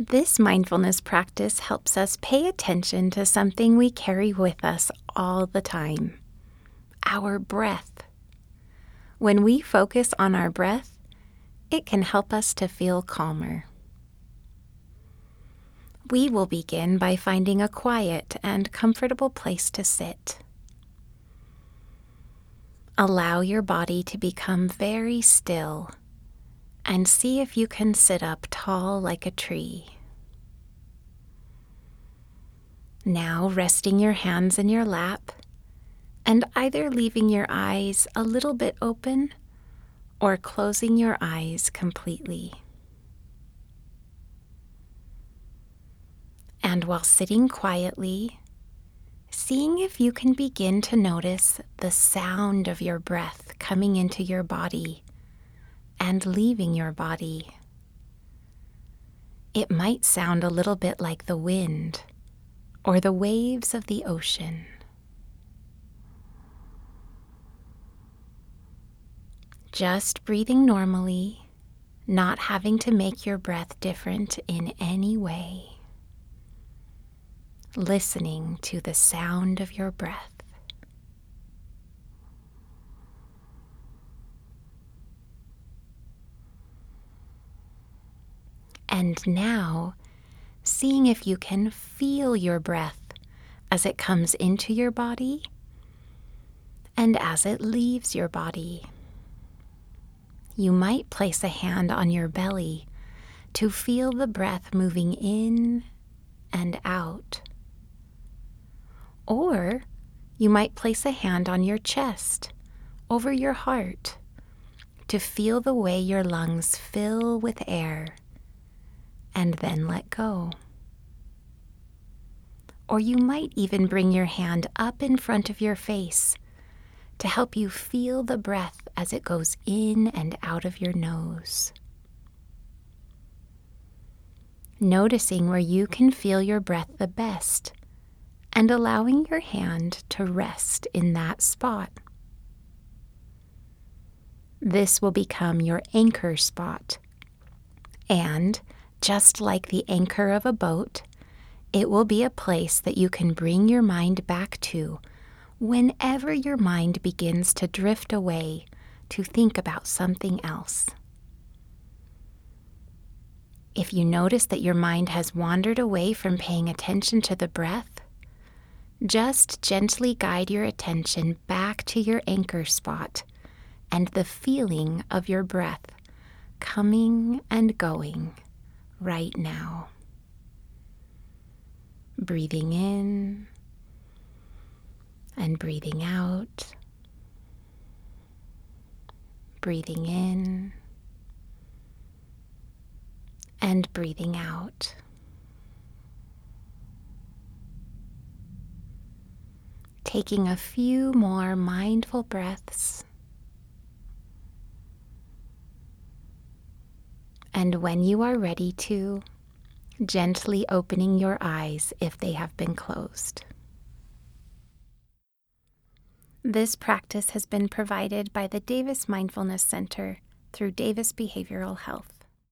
This mindfulness practice helps us pay attention to something we carry with us all the time, our breath. When we focus on our breath, it can help us to feel calmer. We will begin by finding a quiet and comfortable place to sit. Allow your body to become very still and see if you can sit up tall like a tree. Now resting your hands in your lap and either leaving your eyes a little bit open or closing your eyes completely. And while sitting quietly, seeing if you can begin to notice the sound of your breath coming into your body and leaving your body. It might sound a little bit like the wind or the waves of the ocean. Just breathing normally, not having to make your breath different in any way. Listening to the sound of your breath. And now, seeing if you can feel your breath as it comes into your body and as it leaves your body. You might place a hand on your belly to feel the breath moving in and out. Or you might place a hand on your chest, over your heart, to feel the way your lungs fill with air and then let go. Or you might even bring your hand up in front of your face to help you feel the breath as it goes in and out of your nose. Noticing where you can feel your breath the best and allowing your hand to rest in that spot. This will become your anchor spot. And just like the anchor of a boat, it will be a place that you can bring your mind back to whenever your mind begins to drift away to think about something else. If you notice that your mind has wandered away from paying attention to the breath, just gently guide your attention back to your anchor spot and the feeling of your breath coming and going right now. Breathing in and breathing out, breathing in and breathing out. Taking a few more mindful breaths. And when you are ready to, gently opening your eyes if they have been closed. This practice has been provided by the Davis Mindfulness Center through Davis Behavioral Health.